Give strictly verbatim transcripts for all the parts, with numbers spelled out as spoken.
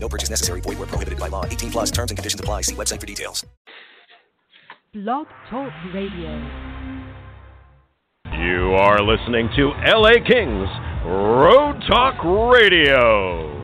No purchase necessary. Void where prohibited by law. eighteen plus terms and conditions apply. See website for details. Blog Talk Radio. You are listening to L A Kings Road Talk Radio.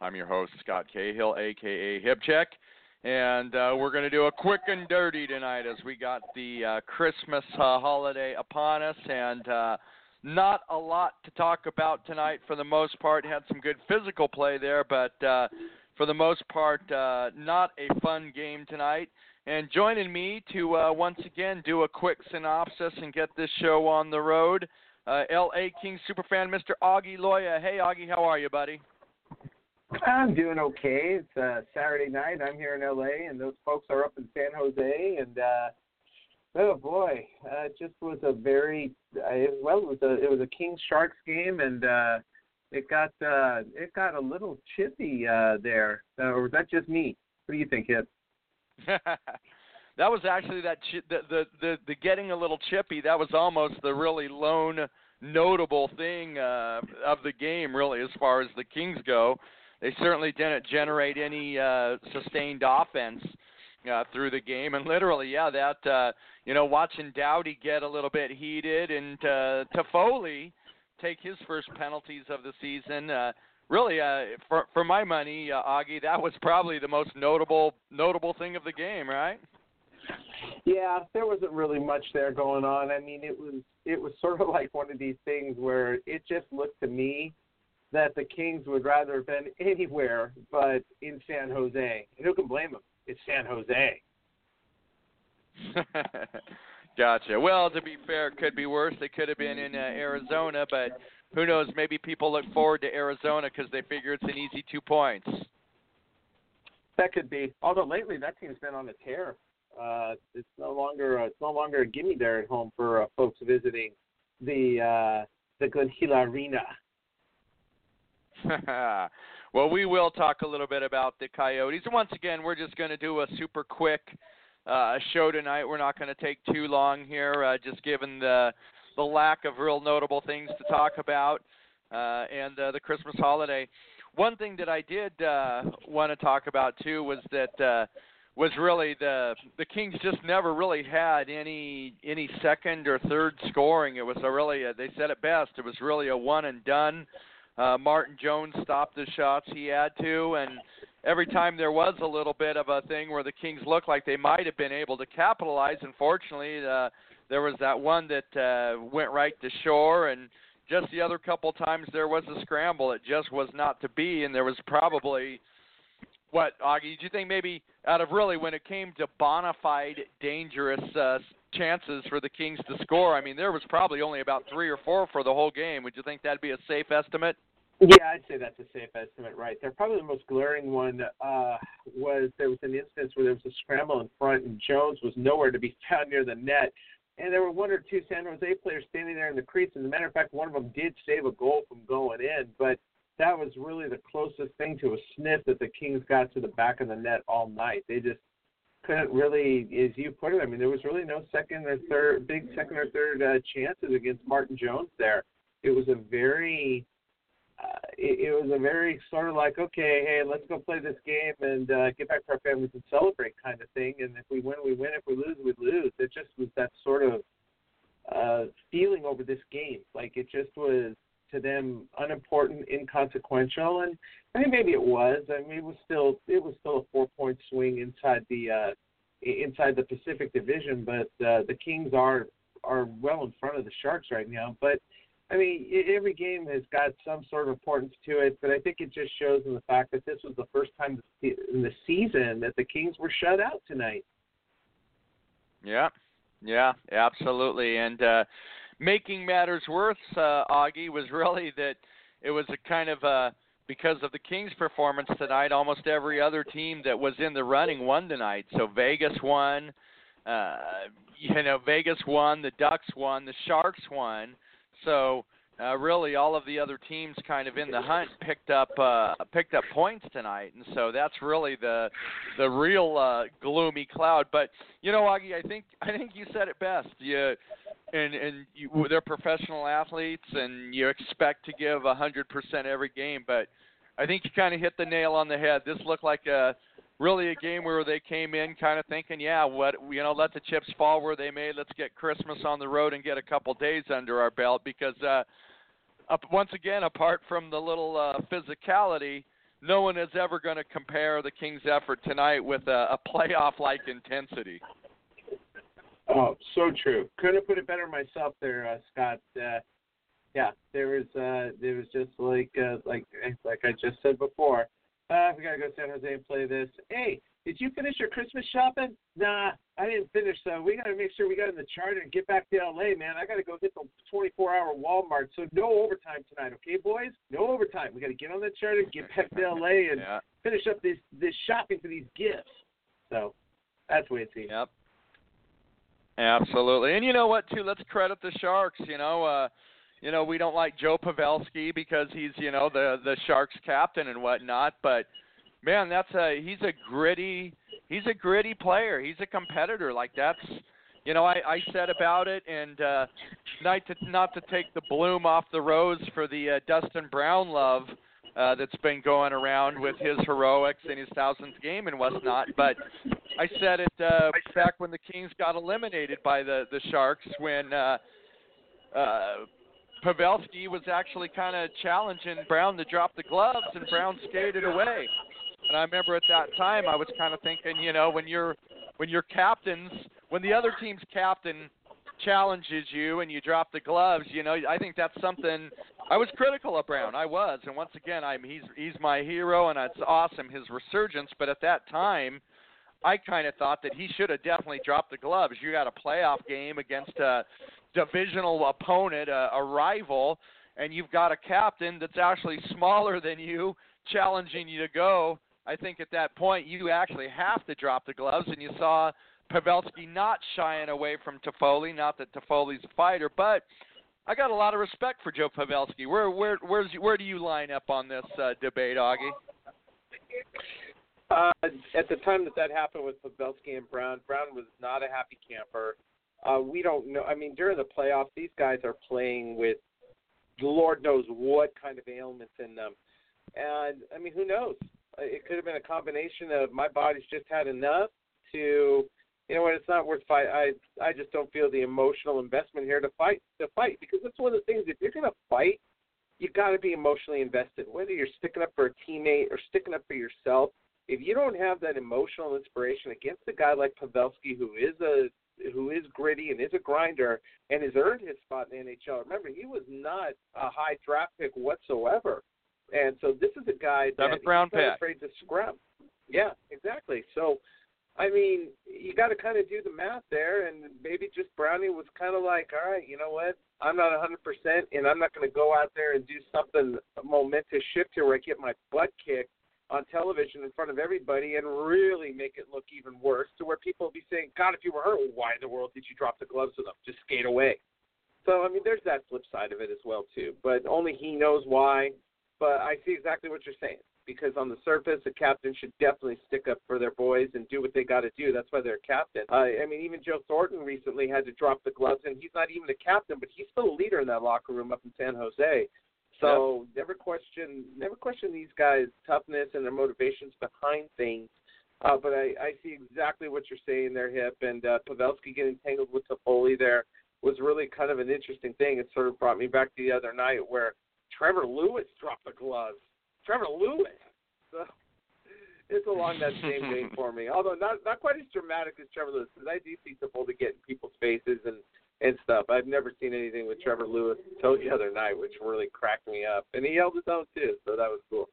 I'm your host, Scott Cahill, a k a. Hipcheck, and uh, we're going to do a quick and dirty tonight as we got the uh, Christmas uh, holiday upon us, and uh, not a lot to talk about tonight for the most part. Had some good physical play there, but uh, for the most part, uh, not a fun game tonight. And joining me to uh, once again do a quick synopsis and get this show on the road, uh, L A Kings superfan, Mister Augie Loya. Hey, Augie, how are you, buddy? I'm doing okay. It's uh, Saturday night. I'm here in L A, and those folks are up in San Jose. And uh, oh boy, uh, it just was a very uh, well. It was a it was a Kings Sharks game, and uh, it got uh, it got a little chippy uh, there. Uh, or was that just me? What do you think, Hip? That was actually that chi- the, the the the getting a little chippy. That was almost the really lone notable thing uh, of the game, really, as far as the Kings go. They certainly didn't generate any uh, sustained offense uh, through the game. And literally, yeah, that, uh, you know, watching Doughty get a little bit heated and uh, Toffoli take his first penalties of the season. Uh, really, uh, for, for my money, uh, Augie, that was probably the most notable notable thing of the game, right? Yeah, there wasn't really much there going on. I mean, it was it was sort of like one of these things where it just looked to me that the Kings would rather have been anywhere but in San Jose. And who can blame them? It's San Jose. Gotcha. Well, to be fair, it could be worse. They could have been in uh, Arizona, but who knows? Maybe people look forward to Arizona because they figure it's an easy two points. That could be. Although lately that team's been on a tear. Uh, it's no longer uh, it's no longer a gimme there at home for uh, folks visiting the uh, the Glenhilla Arena. Well, we will talk a little bit about the Coyotes. And once again, we're just going to do a super quick uh, show tonight. We're not going to take too long here, uh, just given the the lack of real notable things to talk about uh, and uh, the Christmas holiday. One thing that I did uh, want to talk about, too, was that uh, was really the the Kings just never really had any any second or third scoring. It was a really, a, they said it best, it was really a one and done. Uh, Martin Jones stopped the shots he had to, and every time there was a little bit of a thing where the Kings looked like they might have been able to capitalize, unfortunately, uh, there was that one that uh, went right to shore, and just the other couple times there was a scramble. It just was not to be, and there was probably, what, Augie, do you think maybe out of really when it came to bona fide dangerous uh, chances for the Kings to score. I mean, there was probably only about three or four for the whole game. Would you think that'd be a safe estimate? Yeah, I'd say that's a safe estimate, right? They're probably the most glaring one uh, was there was an instance where there was a scramble in front and Jones was nowhere to be found near the net. And there were one or two San Jose players standing there in the crease. As a matter of fact, one of them did save a goal from going in, but that was really the closest thing to a sniff that the Kings got to the back of the net all night. They just couldn't really, as you put it, I mean, there was really no second or third, big second or third uh, chances against Martin Jones there. It was a very... Uh, it, it was a very sort of like, okay, hey, let's go play this game and uh, get back to our families and celebrate kind of thing. And if we win, we win. If we lose, we lose. It just was that sort of uh, feeling over this game. Like it just was, to them, unimportant, inconsequential. And I mean, maybe it was. I mean, it was still it was still a four-point swing inside the uh, inside the Pacific Division. But uh, the Kings are are well in front of the Sharks right now. But I mean, every game has got some sort of importance to it, but I think it just shows in the fact that this was the first time in the season that the Kings were shut out tonight. Yeah, yeah, absolutely. And uh, making matters worse, uh, Augie, was really that it was a kind of a, because of the Kings' performance tonight, almost every other team that was in the running won tonight. So Vegas won, uh, you know, Vegas won, the Ducks won, the Sharks won. So uh, really, all of the other teams kind of in the hunt picked up uh, picked up points tonight, and so that's really the the real uh, gloomy cloud. But you know, Augie, I think I think you said it best. You and and you, they're professional athletes, and you expect to give one hundred percent every game. But I think you kind of hit the nail on the head. This looked like a really a game where they came in kind of thinking, yeah, what you know, let the chips fall where they may. Let's get Christmas on the road and get a couple days under our belt because, uh, up, once again, apart from the little uh, physicality, no one is ever going to compare the Kings' effort tonight with a, a playoff-like intensity. Oh, so true. Couldn't have put it better myself there, uh, Scott. Uh, yeah, there was uh, there was just like uh, like like I just said before. Uh, we got to go to San Jose and play this. Hey, did you finish your Christmas shopping? Nah, I didn't finish, so we got to make sure we got in the charter and get back to L A, man. I got to go hit the twenty-four hour Walmart, so no overtime tonight, okay, boys? No overtime. We got to get on the charter, get back to L A, and yeah. finish up this, this shopping for these gifts. So that's the way it seems. Yep. Absolutely. And you know what, too? Let's credit the Sharks, you know. Uh, You know, we don't like Joe Pavelski because he's, you know, the, the Sharks captain and whatnot. But, man, that's a he's a gritty he's a gritty player. He's a competitor. Like that's, you know, I, I said about it. And uh, not to not to take the bloom off the rose for the uh, Dustin Brown love uh, that's been going around with his heroics in his thousandth game and whatnot. But I said it uh, back when the Kings got eliminated by the the Sharks when. Uh, uh, Pavelski was actually kind of challenging Brown to drop the gloves, and Brown skated away. And I remember at that time I was kind of thinking, you know, when you're when your captains, when the other team's captain challenges you and you drop the gloves, you know, I think that's something. I was critical of Brown. I was, and once again, I'm he's he's my hero, and it's awesome his resurgence. But at that time, I kind of thought that he should have definitely dropped the gloves. You got a playoff game against a divisional opponent, a, a rival, and you've got a captain that's actually smaller than you challenging you to go. I think at that point you actually have to drop the gloves, and you saw Pavelski not shying away from Toffoli, not that Toffoli's a fighter, but I got a lot of respect for Joe Pavelski. Where where where's, where do you line up on this uh, debate, Augie? Uh, at the time that that happened with Pavelski and Brown, Brown was not a happy camper. Uh, we don't know. I mean, during the playoffs, these guys are playing with Lord knows what kind of ailments in them. And, I mean, who knows? It could have been a combination of my body's just had enough to, you know what, it's not worth fight. I I just don't feel the emotional investment here to fight, to fight because that's one of the things. If you're going to fight, you've got to be emotionally invested, whether you're sticking up for a teammate or sticking up for yourself. If you don't have that emotional inspiration against a guy like Pavelski, who is a who is gritty and is a grinder and has earned his spot in the N H L, remember he was not a high draft pick whatsoever, and so this is a guy that's not afraid to scrub. Yeah, exactly. So I mean, you got to kind of do the math there, and maybe just Brownie was kind of like, all right, you know what, I'm not one hundred percent, and I'm not going to go out there and do something, a momentous shift here where I get my butt kicked on television in front of everybody and really make it look even worse to where people will be saying, God, if you were hurt, why in the world did you drop the gloves with them? Just skate away. So, I mean, there's that flip side of it as well, too, but only he knows why. But I see exactly what you're saying, because on the surface, a captain should definitely stick up for their boys and do what they got to do. That's why they're a captain. Uh, I mean, even Joe Thornton recently had to drop the gloves, and he's not even a captain, but he's still a leader in that locker room up in San Jose. So yep. never question never question these guys' toughness and their motivations behind things. Uh, but I, I see exactly what you're saying there, Hip, and uh, Pavelski getting tangled with Toffoli there was really kind of an interesting thing. It sort of brought me back to the other night where Trevor Lewis dropped the gloves. Trevor Lewis. So it's along that same vein for me, although not not quite as dramatic as Trevor Lewis, because I do see Toffoli get in people's faces and and stuff. I've never seen anything with Trevor Lewis until the other night, which really cracked me up. And he held his own, too, so that was cool.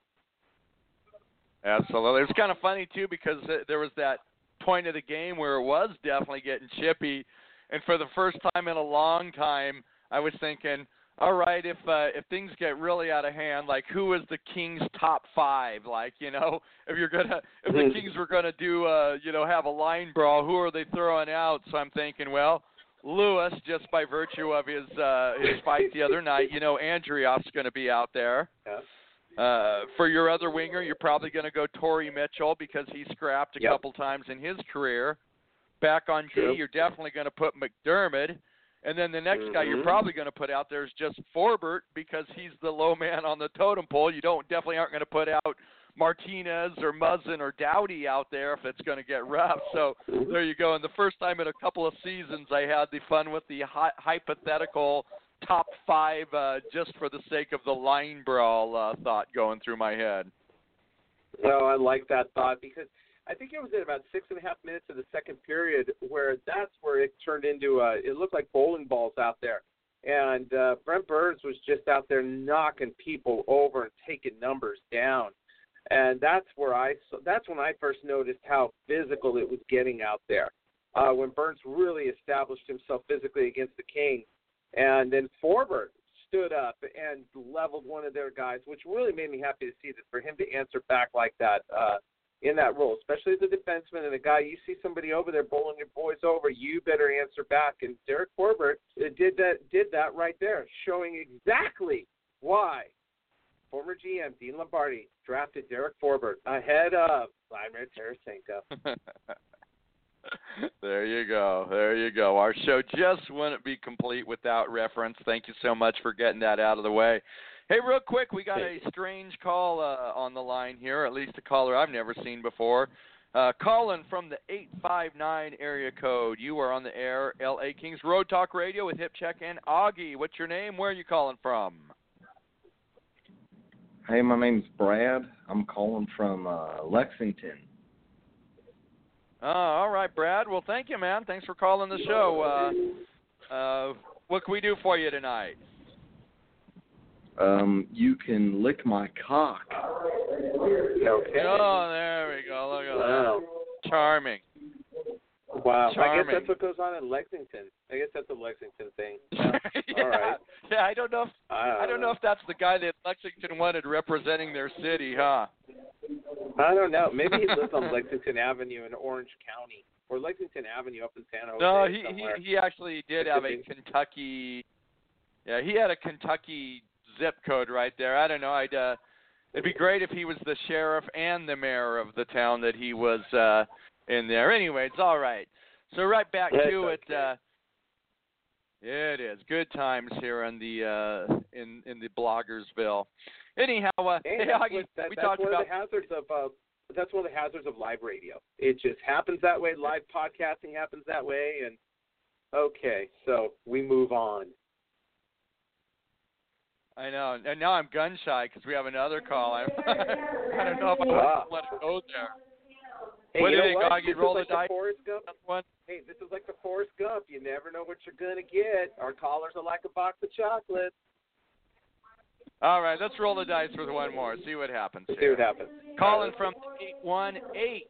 Absolutely. It was kind of funny, too, because there was that point of the game where it was definitely getting chippy. And for the first time in a long time, I was thinking, all right, if uh, if things get really out of hand, like, who is the Kings' top five? Like, you know, if you're gonna, if the Kings were going to do, uh, you know, have a line brawl, who are they throwing out? So I'm thinking, well, Lewis, just by virtue of his uh, his fight the other night, you know Andrioff's going to be out there. Yeah. Uh, for your other winger, you're probably going to go Torrey Mitchell because he scrapped a yep. couple times in his career. Back on True. G, you're definitely going to put McDermott. And then the next mm-hmm. guy you're probably going to put out there is just Forbort because he's the low man on the totem pole. You don't definitely aren't going to put out Martinez or Muzzin or Doughty out there if it's going to get rough. So there you go. And the first time in a couple of seasons I had the fun with the hi- hypothetical top five uh, just for the sake of the line brawl uh, thought going through my head. Well, I like that thought because I think it was at about six and a half minutes of the second period where that's where it turned into a, it looked like bowling balls out there. And uh, Brent Burns was just out there knocking people over and taking numbers down. And that's where I that's when I first noticed how physical it was getting out there. Uh, when Burns really established himself physically against the Kings, and then Forbort stood up and leveled one of their guys, which really made me happy to see that for him to answer back like that uh, in that role, especially as a defenseman and a guy. You see somebody over there bowling your boys over, you better answer back. And Derek Forbort did that did that right there, showing exactly why former G M Dean Lombardi drafted Derek Forbort ahead of Vladimir Tarasenko. There you go. There you go. Our show just wouldn't be complete without reference. Thank you so much for getting that out of the way. Hey, real quick, we got a strange call uh, on the line here, or at least a caller I've never seen before. Uh, Colin from the eight five nine area code. You are on the air, L A Kings Road Talk Radio with Hipcheck and Augie. What's your name? Where are you calling from? Hey, my name's Brad. I'm calling from uh, Lexington. Uh, all right, Brad. Well, thank you, man. Thanks for calling the show. Uh, uh, what can we do for you tonight? Um, you can lick my cock. Okay. Oh, there we go. Look at wow. that. Charming. Wow. Charming. I guess that's what goes on in Lexington. I guess that's a Lexington thing. Yeah. yeah. All right. Yeah, I don't know if I don't, I don't know. know if that's the guy that Lexington wanted representing their city, huh? I don't know. Maybe he lives on Lexington Avenue in Orange County or Lexington Avenue up in San Jose. No, he he, he actually did have a Kentucky. Yeah, he had a Kentucky zip code right there. I don't know. I'd uh, it'd be great if he was the sheriff and the mayor of the town that he was uh, in there. Anyway, it's all right. So right back yeah, to it. Okay. Uh, It is good times here in the uh, in in the Bloggersville. Anyhow, uh, hey, that's Augie, what, that, we that's talked one about of the hazards of uh, that's one of the hazards of live radio. It just happens that way. Live podcasting happens that way, and okay, so we move on. I know, and now I'm gun shy because we have another call. I, I don't know if I wow. want to let it go there. Hey, what do you think, Augie? Roll the dice. Hey, this is like the Forrest Gump. You never know what you're going to get. Our callers are like a box of chocolates. All right, let's roll the dice with one more. See what happens here. See what happens. Calling from eight one eight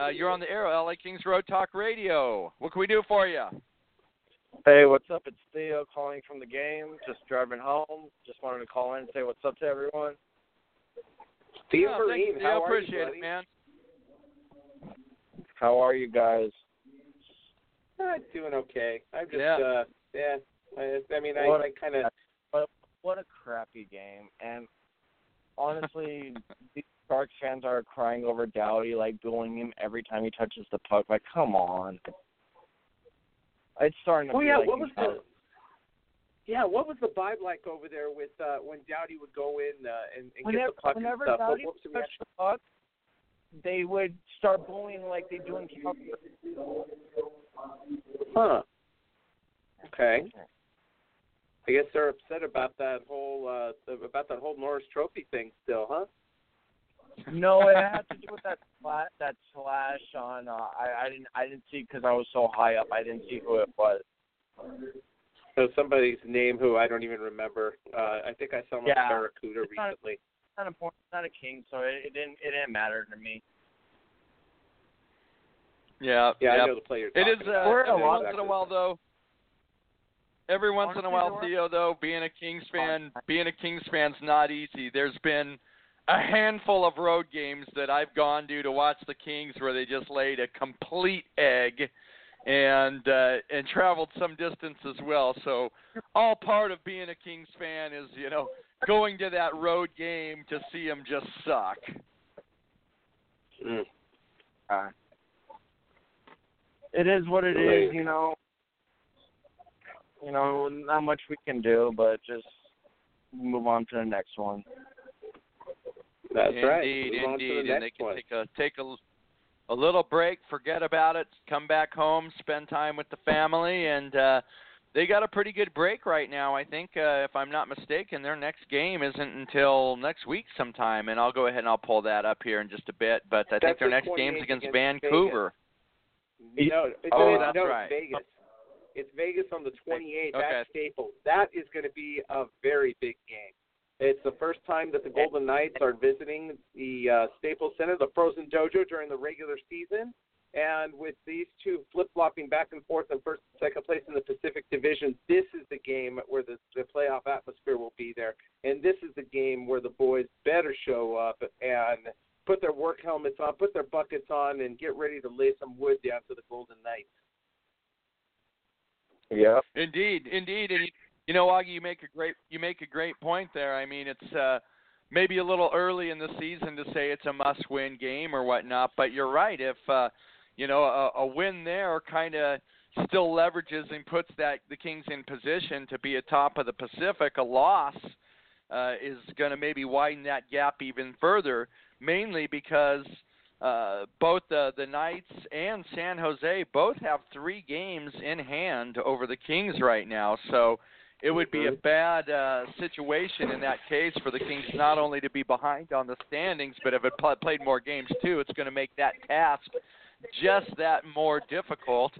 Uh, you're on the air, L A Kings Road Talk Radio. What can we do for you? Hey, what's up? It's Theo calling from the game. Just driving home. Just wanted to call in and say what's up to everyone. Theo, yeah, thanks, Theo. How appreciate are you, it, man. How are you guys? I'm uh, doing okay. I'm just, yeah. Uh, yeah. I, I mean, I, I kind of. What, what a crappy game. And honestly, these Sharks fans are crying over Doughty, like booing him every time he touches the puck. Like, come on. It's starting to. Oh yeah, like what was the? Yeah, what was the vibe like over there with uh, when Doughty would go in uh, and, and whenever, get the puck and stuff? Doughty would touch the puck, they would start bullying like they do in Toffoli. Huh. Okay. I guess they're upset about that whole uh, about that whole Norris Trophy thing still, huh? No, it had to do with that slash, that slash on. Uh, I, I didn't I didn't see because I was so high up. I didn't see who it was. So somebody's name who I don't even remember. Uh, I think I saw him yeah. on Barracuda it's recently. Not a, it's not important. Not a King, so it, it didn't it didn't matter to me. Yeah, yeah, yeah. I know the player. It is. Uh, We're a once in a while though. Every once in a while, Theo, though, being a Kings fan, being a Kings fan's not easy. There's been a handful of road games that I've gone to to watch the Kings where they just laid a complete egg and uh, and traveled some distance as well. So all part of being a Kings fan is, you know, going to that road game to see them just suck. Mm. Uh, it is what it is, you know. You know, not much we can do, but just move on to the next one. That's indeed, right. Move indeed, the and they can one. take a take a, a little break, forget about it, come back home, spend time with the family, and uh, they got a pretty good break right now. I think, uh, if I'm not mistaken, their next game isn't until next week sometime, and I'll go ahead and I'll pull that up here in just a bit. But I that's think their next game's against, against Vancouver. Vegas. No, it's, oh, that's no, right. Vegas. It's Vegas on the twenty-eighth okay. at Staples. That is going to be a very big game. It's the first time that the Golden Knights are visiting the uh, Staples Center, the Frozen Dojo, during the regular season. And with these two flip-flopping back and forth in first and second place in the Pacific Division, this is the game where the, the playoff atmosphere will be there. And this is the game where the boys better show up and put their work helmets on, put their buckets on, and get ready to lay some wood down to the Golden Knights. Yeah. Indeed, indeed, and you know, Augie, you make a great you make a great point there. I mean, it's uh, maybe a little early in the season to say it's a must-win game or whatnot, but you're right. If uh, you know, a, a win there kind of still leverages and puts that the Kings in position to be atop of the Pacific, a loss uh, is going to maybe widen that gap even further. Mainly because. Uh, both uh, the Knights and San Jose both have three games in hand over the Kings right now. So it would be a bad uh, situation in that case for the Kings not only to be behind on the standings, but if it pl- played more games too, it's going to make that task just that more difficult.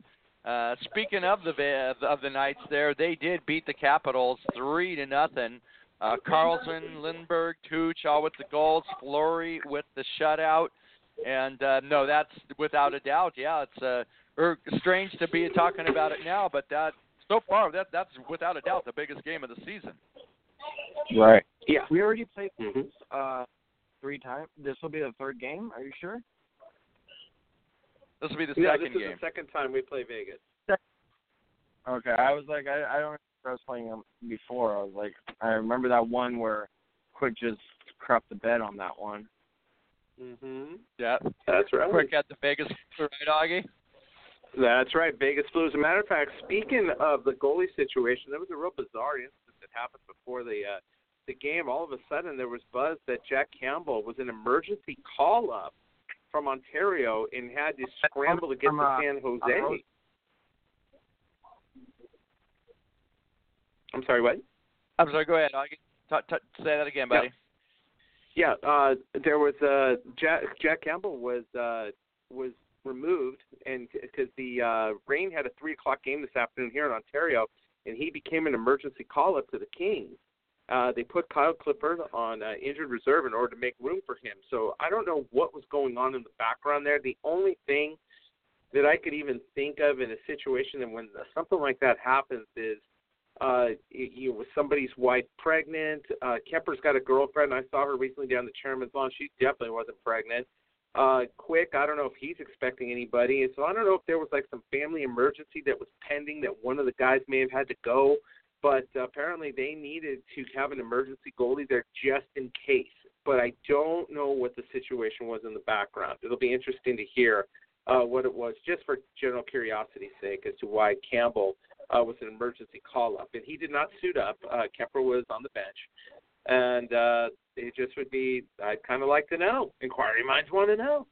Uh, speaking of the of the Knights there, they did beat the Capitals three to nothing. Uh, Carlson, Lindbergh, Tuch, all with the goals, Fleury with the shutout. And, uh, no, that's without a doubt, yeah, it's uh, er, strange to be talking about it now, but that so far that that's without a doubt the biggest game of the season. Right. Yeah. We already played mm-hmm. uh, three times. This will be the third game, are you sure? This will be the yeah, second game. Yeah, this is the second time we play Vegas. Okay, I was like, I, I don't remember I was playing them before. I was like, I remember that one where Quick just crapped the bed on that one. Mm-hmm. Yeah, that's right. Quick at the Vegas flu, right, Augie? That's right, Vegas flu. As a matter of fact, speaking of the goalie situation, there was a real bizarre incident that happened before the uh, the game. All of a sudden, there was buzz that Jack Campbell was an emergency call up from Ontario and had to scramble to get from, uh, to San Jose. I'm sorry, what? I'm sorry. Go ahead, Augie. T- t- say that again, buddy. Yeah. Yeah, uh, there was uh, Jack, Jack Campbell was uh, was removed, and because the uh, Reign had a three o'clock game this afternoon here in Ontario, and he became an emergency call-up to the Kings. Uh, they put Kyle Clifford on uh, injured reserve in order to make room for him. So I don't know what was going on in the background there. The only thing that I could even think of in a situation and when something like that happens is uh, it, you know, somebody's wife pregnant. Uh, Kemper's got a girlfriend. I saw her recently down the chairman's lawn. She definitely wasn't pregnant. Uh, Quick, I don't know if he's expecting anybody. And so I don't know if there was like some family emergency that was pending that one of the guys may have had to go. But apparently they needed to have an emergency goalie there just in case. But I don't know what the situation was in the background. It'll be interesting to hear uh, what it was, just for general curiosity's sake, as to why Campbell uh, was an emergency call-up. And he did not suit up. Uh, Kemper was on the bench. And uh, it just would be, I'd kind of like to know. Inquiry minds want to know.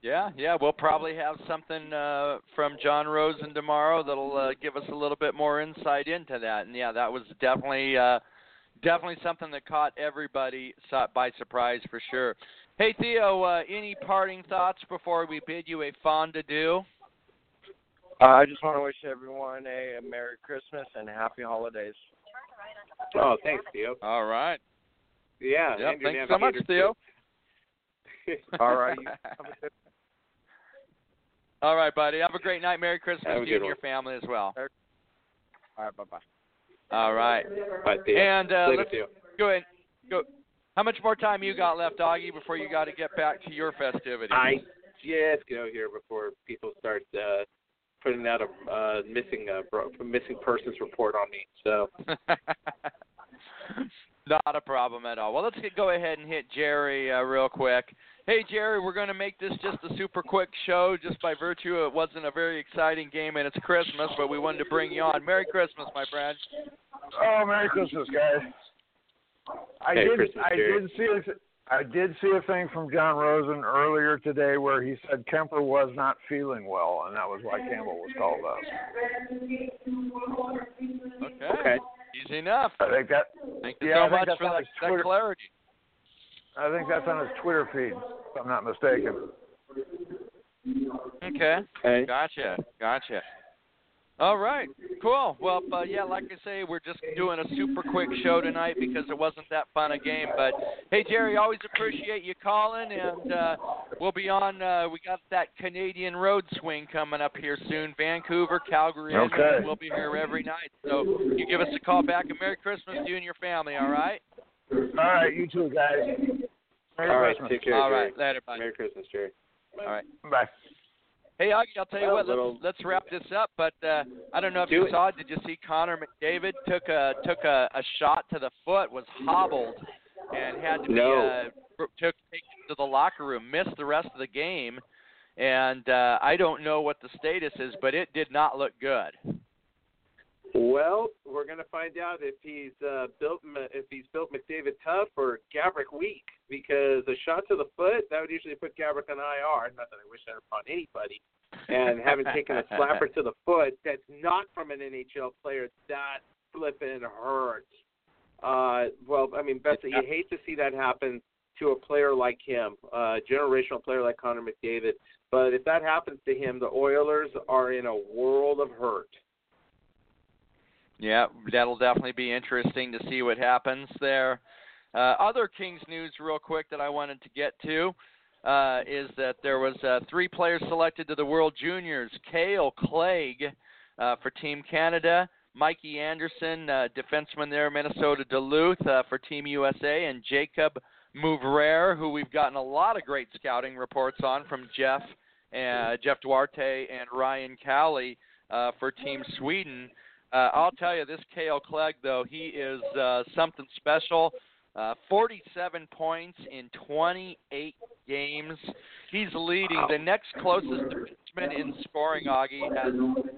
Yeah, yeah, we'll probably have something uh, from John Rosen tomorrow that'll uh, give us a little bit more insight into that. And yeah, that was definitely uh, definitely something that caught everybody by surprise for sure. Hey, Theo, uh, any parting thoughts before we bid you a fond adieu? Uh, I just want to wish everyone a Merry Christmas and Happy Holidays. Oh, thanks, Theo. All right. Yeah, yep, thanks so much, Theo. All right. All right, buddy. Have a great night. Merry Christmas to you and your family as well. All right, bye-bye. All right. Bye, Theo. And uh, let's go ahead. Go. How much more time you got left, Augie, before you got to get back to your festivities? I just get out here before people start uh, putting out a uh, missing uh, bro- missing persons report on me. So. Not a problem at all. Well, let's get, go ahead and hit Jerry uh, real quick. Hey, Jerry, we're going to make this just a super quick show just by virtue of it wasn't a very exciting game, and it's Christmas, but we wanted to bring you on. Merry Christmas, my friend. Oh, Merry Christmas, guys. I, hey, did, Christmas, I, did see a, I did see a thing from John Rosen earlier today where he said Kemper was not feeling well, and that was why Campbell was called up. Okay. Okay. Easy enough. I think that, Thank you yeah, so much for that, that clarity. I think that's on his Twitter feed, if I'm not mistaken. Okay. Hey. Gotcha. Gotcha. All right. Cool. Well, uh, yeah, like I say, we're just doing a super quick show tonight because it wasn't that fun a game. But, hey, Jerry, always appreciate you calling. And uh, we'll be on. Uh, we got that Canadian road swing coming up here soon. Vancouver, Calgary. Okay. We'll be here every night. So you give us a call back. And Merry Christmas to you and your family, all right? All right. You too, guys. Merry all right. Christmas. Take care, all Jerry. Right. Later, bye. Merry Christmas, Jerry. Bye. All right. Bye. Hey, Augie, I'll tell you what, let's, let's wrap this up, but uh, I don't know if you saw it. Did you see Connor McDavid took a took a, a shot to the foot, was hobbled, and had to be no. uh, took taken to the locker room, missed the rest of the game, and uh, I don't know what the status is, but it did not look good. Well, we're going to find out if he's uh, built if he's built McDavid tough or Gabrick weak, because a shot to the foot, that would usually put Gabrick on I R. Not that I wish that upon anybody. And having taken a slapper to the foot, that's not from an N H L player. That flipping hurts. Uh, well, I mean, Betsy, you hate to see that happen to a player like him, a generational player like Connor McDavid. But if that happens to him, the Oilers are in a world of hurt. Yeah, that'll definitely be interesting to see what happens there. Uh, other Kings news real quick that I wanted to get to uh, is that there was uh, three players selected to the World Juniors. Cale Clague uh, for Team Canada, Mikey Anderson, uh, defenseman there, Minnesota Duluth uh, for Team U S A, and Jacob Mouvrer, who we've gotten a lot of great scouting reports on from Jeff, uh, Jeff Duarte and Ryan Cowley uh, for Team Sweden. Uh, I'll tell you, this Cale Clague, though, he is uh, something special. Uh, forty-seven points in twenty-eight games. He's leading. The next closest defenseman in scoring, Augie, has,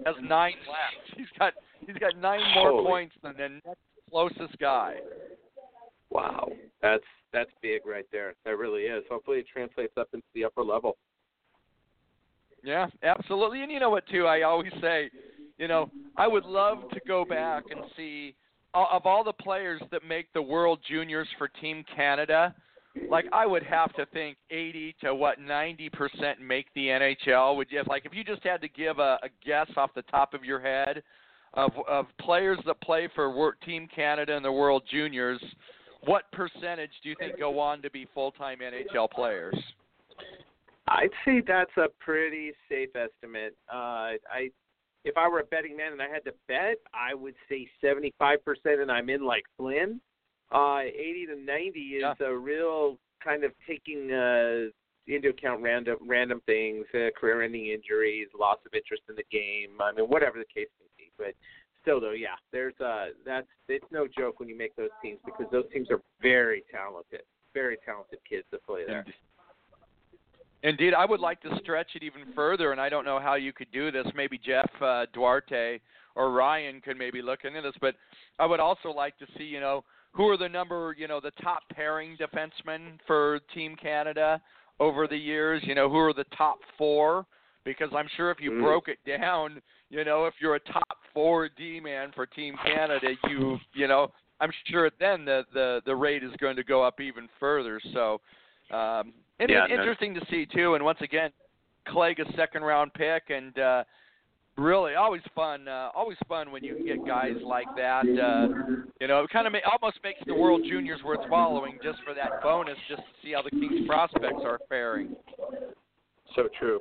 has nine left. He's got he's got nine more Holy. points than the next closest guy. Wow, that's that's big right there. That really is. Hopefully, it translates up into the upper level. Yeah, absolutely. And you know what, too? I always say. You know, I would love to go back and see, of all the players that make the World Juniors for Team Canada, like I would have to think eighty to what, ninety percent make the N H L. Would you, like if you just had to give a, a guess off the top of your head of of players that play for Team Canada and the World Juniors, what percentage do you think go on to be full-time N H L players? I'd say that's a pretty safe estimate. Uh, I, if I were a betting man and I had to bet, I would say seventy-five percent, and I'm in like Flynn. Uh, eighty to ninety is yeah. a real kind of taking uh, into account random random things, uh, career-ending injuries, loss of interest in the game, I mean, whatever the case may be. But still, though, yeah, there's uh, that's it's no joke when you make those teams, because those teams are very talented, very talented kids that play there. Yeah. Indeed, I would like to stretch it even further, and I don't know how you could do this. Maybe Jeff uh, Duarte or Ryan could maybe look into this, but I would also like to see, you know, who are the number, you know, the top pairing defensemen for Team Canada over the years? You know, who are the top four? Because I'm sure if you mm. broke it down, you know, if you're a top four D-man for Team Canada, you, you know, I'm sure then the, the, the rate is going to go up even further. So, um It'd yeah, be interesting no. to see, too. And once again, Clague, a second-round pick, and uh, really always fun uh, Always fun when you can get guys like that. Uh, you know, it kind of ma- almost makes the World Juniors worth following just for that bonus, just to see how the Kings prospects are faring. So true.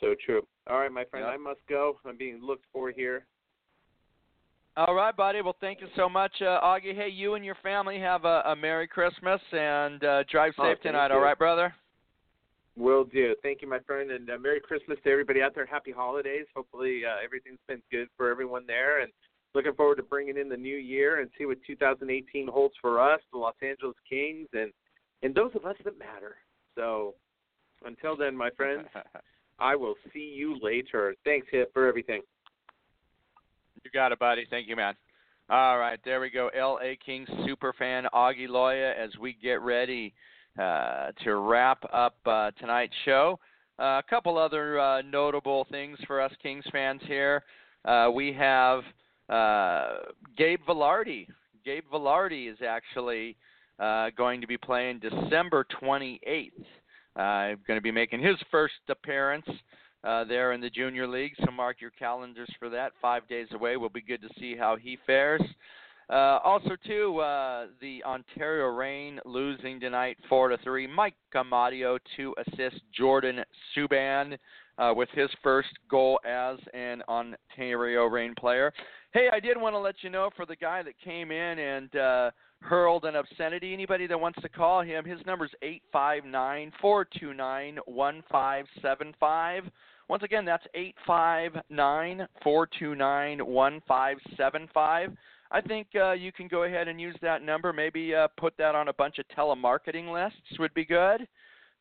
So true. All right, my friend, yeah. I must go. I'm being looked for here. All right, buddy. Well, thank you so much, uh, Augie. Hey, you and your family have a, a Merry Christmas, and uh, drive safe oh, tonight. You. All right, brother? Will do. Thank you, my friend, and uh, Merry Christmas to everybody out there. Happy holidays. Hopefully uh, everything's been good for everyone there, and looking forward to bringing in the new year and see what two thousand eighteen holds for us, the Los Angeles Kings, and, and those of us that matter. So until then, my friends, I will see you later. Thanks, Hip, for everything. You got it, buddy. Thank you, man. All right, there we go. L A Kings superfan Augie Loya as we get ready Uh, to wrap up uh, tonight's show. Uh, a couple other uh, notable things for us Kings fans here. Uh, we have uh, Gabe Velarde. Gabe Velarde is actually uh, going to be playing December twenty-eighth. Uh, going to be making his first appearance uh, there in the Junior League, so mark your calendars for that. Five days away. Will be good to see how he fares. Uh, also, too, uh, the Ontario Reign losing tonight four to three. Mike Amadio to assist Jordan Subban uh, with his first goal as an Ontario Reign player. Hey, I did want to let you know for the guy that came in and uh, hurled an obscenity, anybody that wants to call him, his number is eight five nine, four two nine, one five seven five. Once again, that's eight five nine, four two nine, one five seven five. I think uh, you can go ahead and use that number. Maybe uh, put that on a bunch of telemarketing lists would be good.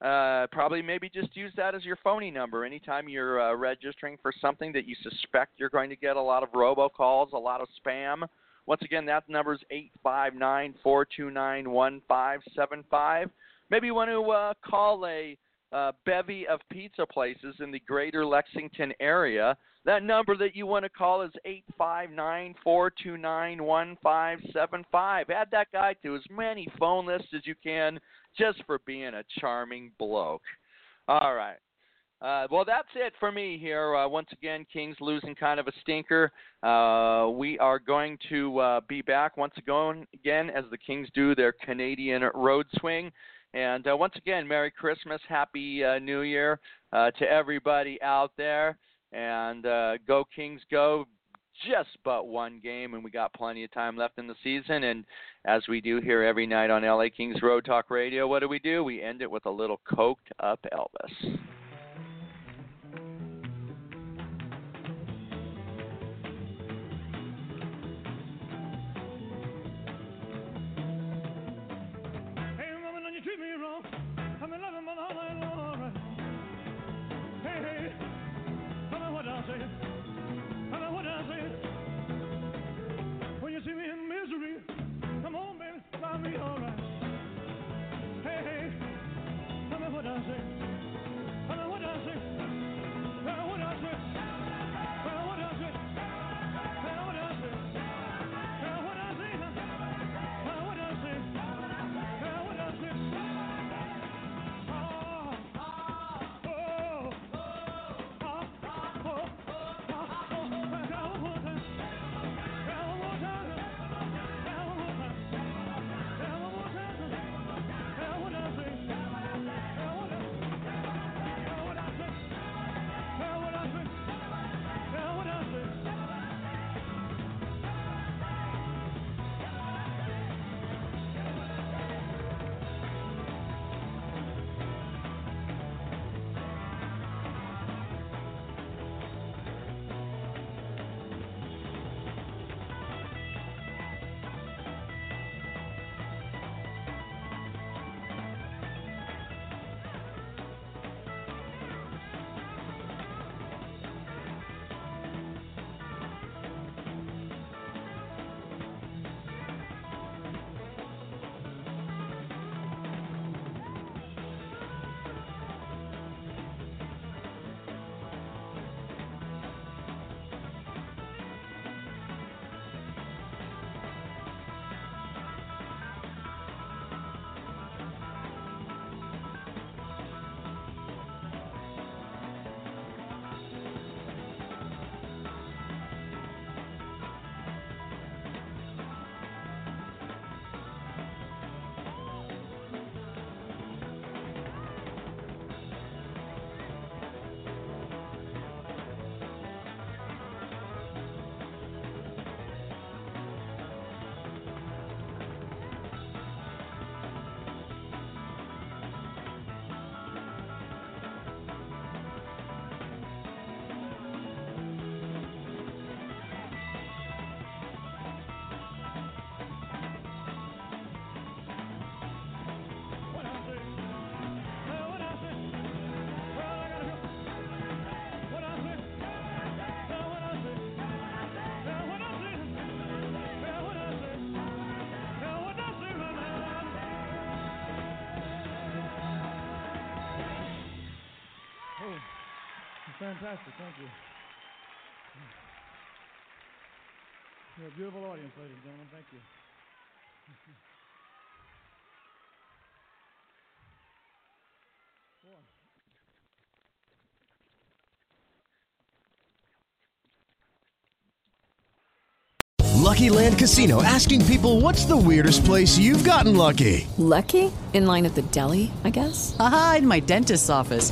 Uh, probably maybe just use that as your phony number. Anytime you're uh, registering for something that you suspect you're going to get a lot of robocalls, a lot of spam, once again, that number is eight five nine, four two nine, one five seven five. Maybe you want to uh, call a uh, bevy of pizza places in the greater Lexington area. That number that you want to call is eight five nine, four two nine, one five seven five. Add that guy to as many phone lists as you can just for being a charming bloke. All right. Uh, well, that's it for me here. Uh, once again, Kings losing kind of a stinker. Uh, we are going to uh, be back once again as the Kings do their Canadian road swing. And uh, once again, Merry Christmas, Happy uh, New Year uh, to everybody out there. And uh, go Kings go, just but one game, and we got plenty of time left in the season. And as we do here every night on L A Kings Road Talk Radio, what do we do? We end it with a little coked up Elvis. Hey, woman, don't you treat me wrong. I'm in love with all night long. Hey, hey. I know what I said. When you see me in misery, come on, baby, find me all right. Hey, hey, tell me what I said. fantastic. Thank you. You're a beautiful audience, ladies and gentlemen. Thank you. Four. Lucky Land Casino, asking people, what's the weirdest place you've gotten lucky? Lucky? In line at the deli, I guess? Aha, in my dentist's office.